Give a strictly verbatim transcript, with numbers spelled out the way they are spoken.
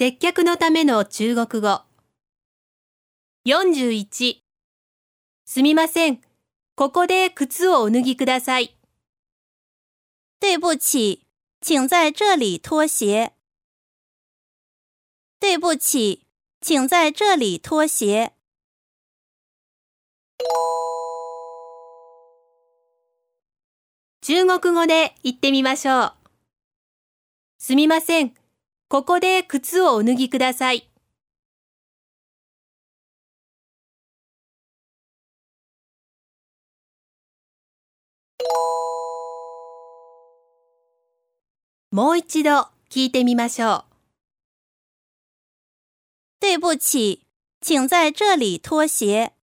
接客のための中国語。よんじゅういち、すみません、ここで靴をお脱ぎください。对不起、请在这里脱鞋。对不起、请在这里脱鞋。中国語で言ってみましょう。すみません、ここで靴をお脱ぎください。もう一度聞いてみましょう。对不起、请在这里脱鞋。